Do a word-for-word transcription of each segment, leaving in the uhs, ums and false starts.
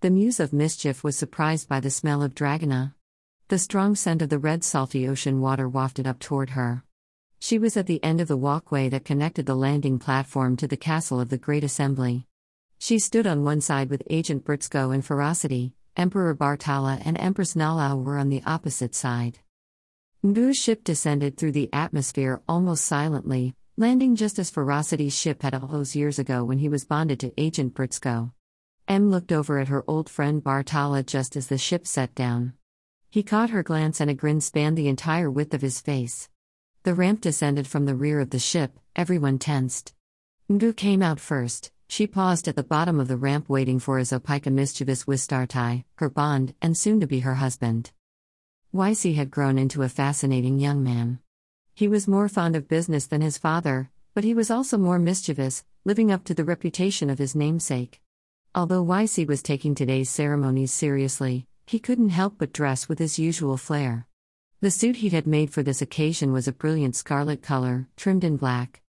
The Muse of Mischief was surprised by the smell of Dragona. The strong scent of the red salty ocean water wafted up toward her. She was at the end of the walkway that connected the landing platform to the castle of the Great Assembly. She stood on one side with Agent Britsko and Ferocity. Emperor Bartala and Empress Nalao were on the opposite side. Ngu's ship descended through the atmosphere almost silently, landing just as Ferocity's ship had all those years ago when he was bonded to Agent Britsko. Em looked over at her old friend Bartala just as the ship set down. He caught her glance and a grin spanned the entire width of his face. The ramp descended from the rear of the ship, everyone tensed. Ngu came out first. She paused at the bottom of the ramp waiting for Isopika Mischievous Wistartai, her bond, and soon-to-be her husband. Y C had grown into a fascinating young man. He was more fond of business than his father, but he was also more mischievous, living up to the reputation of his namesake. Although Y C was taking today's ceremonies seriously, he couldn't help but dress with his usual flair. The suit he had made for this occasion was a brilliant scarlet color, trimmed in black.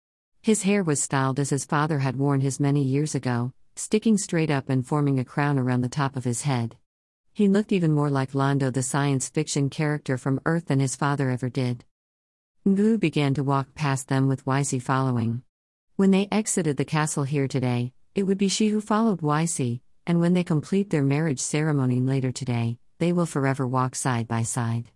His hair was styled as his father had worn his many years ago, sticking straight up and forming a crown around the top of his head. He looked even more like Londo, the science fiction character from Earth, than his father ever did. Ngu began to walk past them with Y C following. When they exited the castle here today, it would be she who followed Y C, and when they complete their marriage ceremony later today, they will forever walk side by side.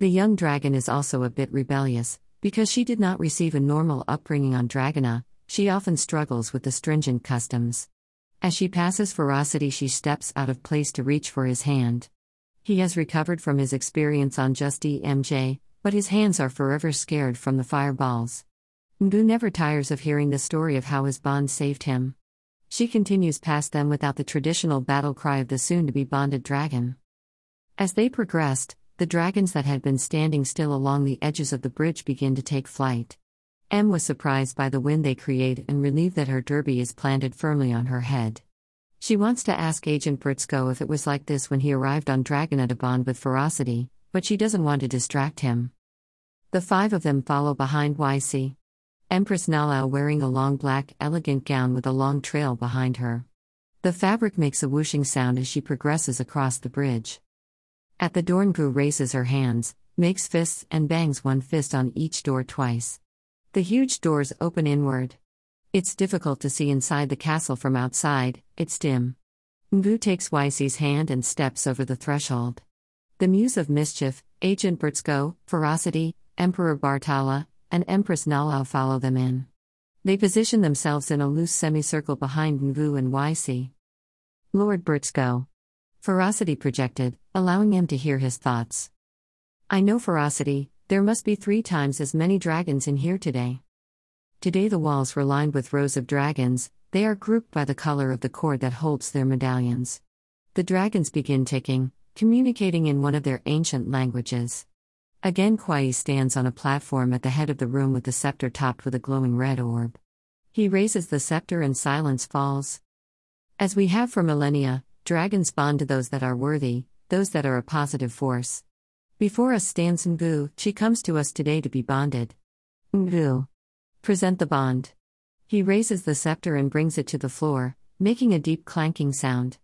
The young dragon is also a bit rebellious. Because she did not receive a normal upbringing on Dragona, she often struggles with the stringent customs. As she passes Ferocity, she steps out of place to reach for his hand. He has recovered from his experience on Just D M J, but his hands are forever scared from the fireballs. Ngu never tires of hearing the story of how his bond saved him. She continues past them without the traditional battle cry of the soon-to-be bonded dragon. As they progressed, the dragons that had been standing still along the edges of the bridge begin to take flight. Em was surprised by the wind they create and relieved that her derby is planted firmly on her head. She wants to ask Agent Britsko if it was like this when he arrived on Dragona to bond with Ferocity, but she doesn't want to distract him. The five of them follow behind Y C. Empress Nalao wearing a long black elegant gown with a long trail behind her. The fabric makes a whooshing sound as she progresses across the bridge. At the door, Ngu raises her hands, makes fists and bangs one fist on each door twice. The huge doors open inward. It's difficult to see inside the castle from outside, it's dim. Ngu takes Y C's hand and steps over the threshold. The Muse of Mischief, Agent Britsko, Ferocity, Emperor Bartala, and Empress Nalao follow them in. They position themselves in a loose semicircle behind Ngu and Y C. Lord Burtzko. Ferocity projected, allowing him to hear his thoughts. I know Ferocity, there must be three times as many dragons in here today. Today the walls were lined with rows of dragons, they are grouped by the color of the cord that holds their medallions. The dragons begin ticking, communicating in one of their ancient languages. Again Kwai stands on a platform at the head of the room with the scepter topped with a glowing red orb. He raises the scepter and silence falls. As we have for millennia, dragons bond to those that are worthy, those that are a positive force. Before us stands Ngu, she comes to us today to be bonded. Ngu. Present the bond. He raises the scepter and brings it to the floor, making a deep clanking sound.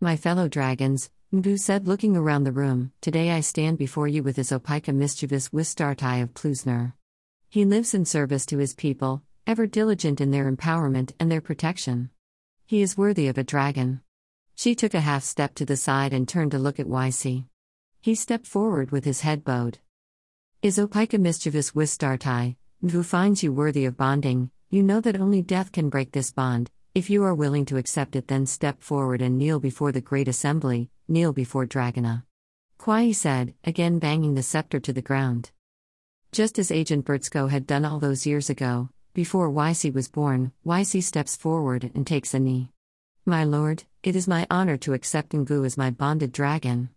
My fellow dragons, Ngu said looking around the room, today I stand before you with Isopika Mischievous Wistartai of Plusner. He lives in service to his people, ever diligent in their empowerment and their protection. He is worthy of a dragon. She took a half step to the side and turned to look at Y C. He stepped forward with his head bowed. Isopika Mischievous Wistartai, Ngu finds you worthy of bonding, you know that only death can break this bond, if you are willing to accept it then step forward and kneel before the Great Assembly, kneel before Dragona. Kwai said, again banging the scepter to the ground. Just as Agent Britsko had done all those years ago, before Y C was born, Y C steps forward and takes a knee. My lord, it is my honor to accept Ngu as my bonded dragon.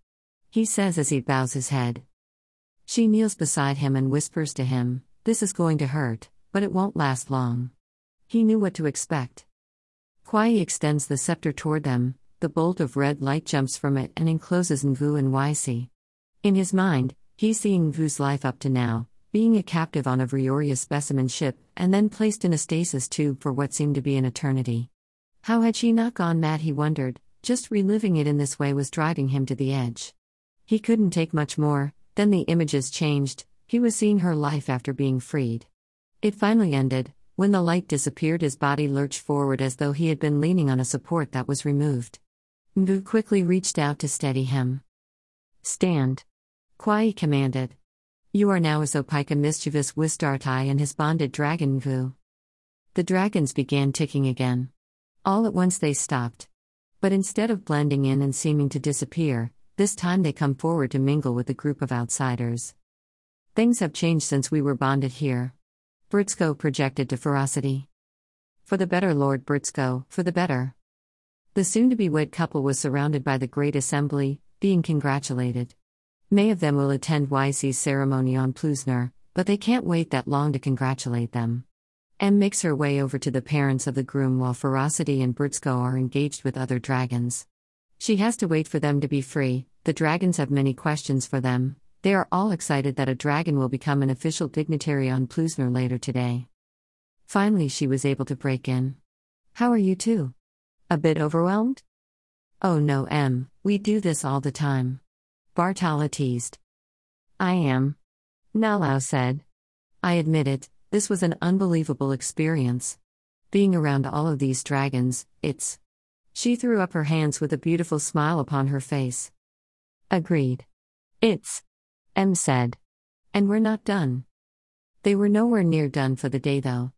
He says as he bows his head. She kneels beside him and whispers to him, this is going to hurt, but it won't last long. He knew what to expect. Kwai extends the scepter toward them, the bolt of red light jumps from it and encloses Ngu and Y C. In his mind, he's seeing Ngu's life up to now, being a captive on a Vrioria specimen ship and then placed in a stasis tube for what seemed to be an eternity. How had she not gone mad, he wondered, Just reliving it in this way was driving him to the edge. He couldn't take much more, then the images changed, he was seeing her life after being freed. It finally ended, when the light disappeared his body lurched forward as though he had been leaning on a support that was removed. Ngu quickly reached out to steady him. "Stand," Kwai commanded. "You are now Isopika Mischievous Wistartai and his bonded dragon Ngu." The dragons began ticking again. All at once they stopped. But instead of blending in and seeming to disappear, this time they come forward to mingle with the group of outsiders. "Things have changed since we were bonded here," Burtzko projected to Ferocity. "For the better, Lord Burtzko, for the better." The soon-to-be-wed couple was surrounded by the Great Assembly, being congratulated. Many of them will attend Y C's ceremony on Plusner, but they can't wait that long to congratulate them. M makes her way over to the parents of the groom while Ferocity and Burtzko are engaged with other dragons. She has to wait for them to be free. The dragons have many questions for them. They are all excited that a dragon will become an official dignitary on Plusner later today. Finally she was able to break in. "How are you two? A bit overwhelmed?" "Oh no, Em, we do this all the time," Bartala teased. "I am," Nalao said. "I admit it, this was an unbelievable experience. Being around all of these dragons, it's..." She threw up her hands with a beautiful smile upon her face. "Agreed. It's..." Em said. "And we're not done." They were nowhere near done for the day though.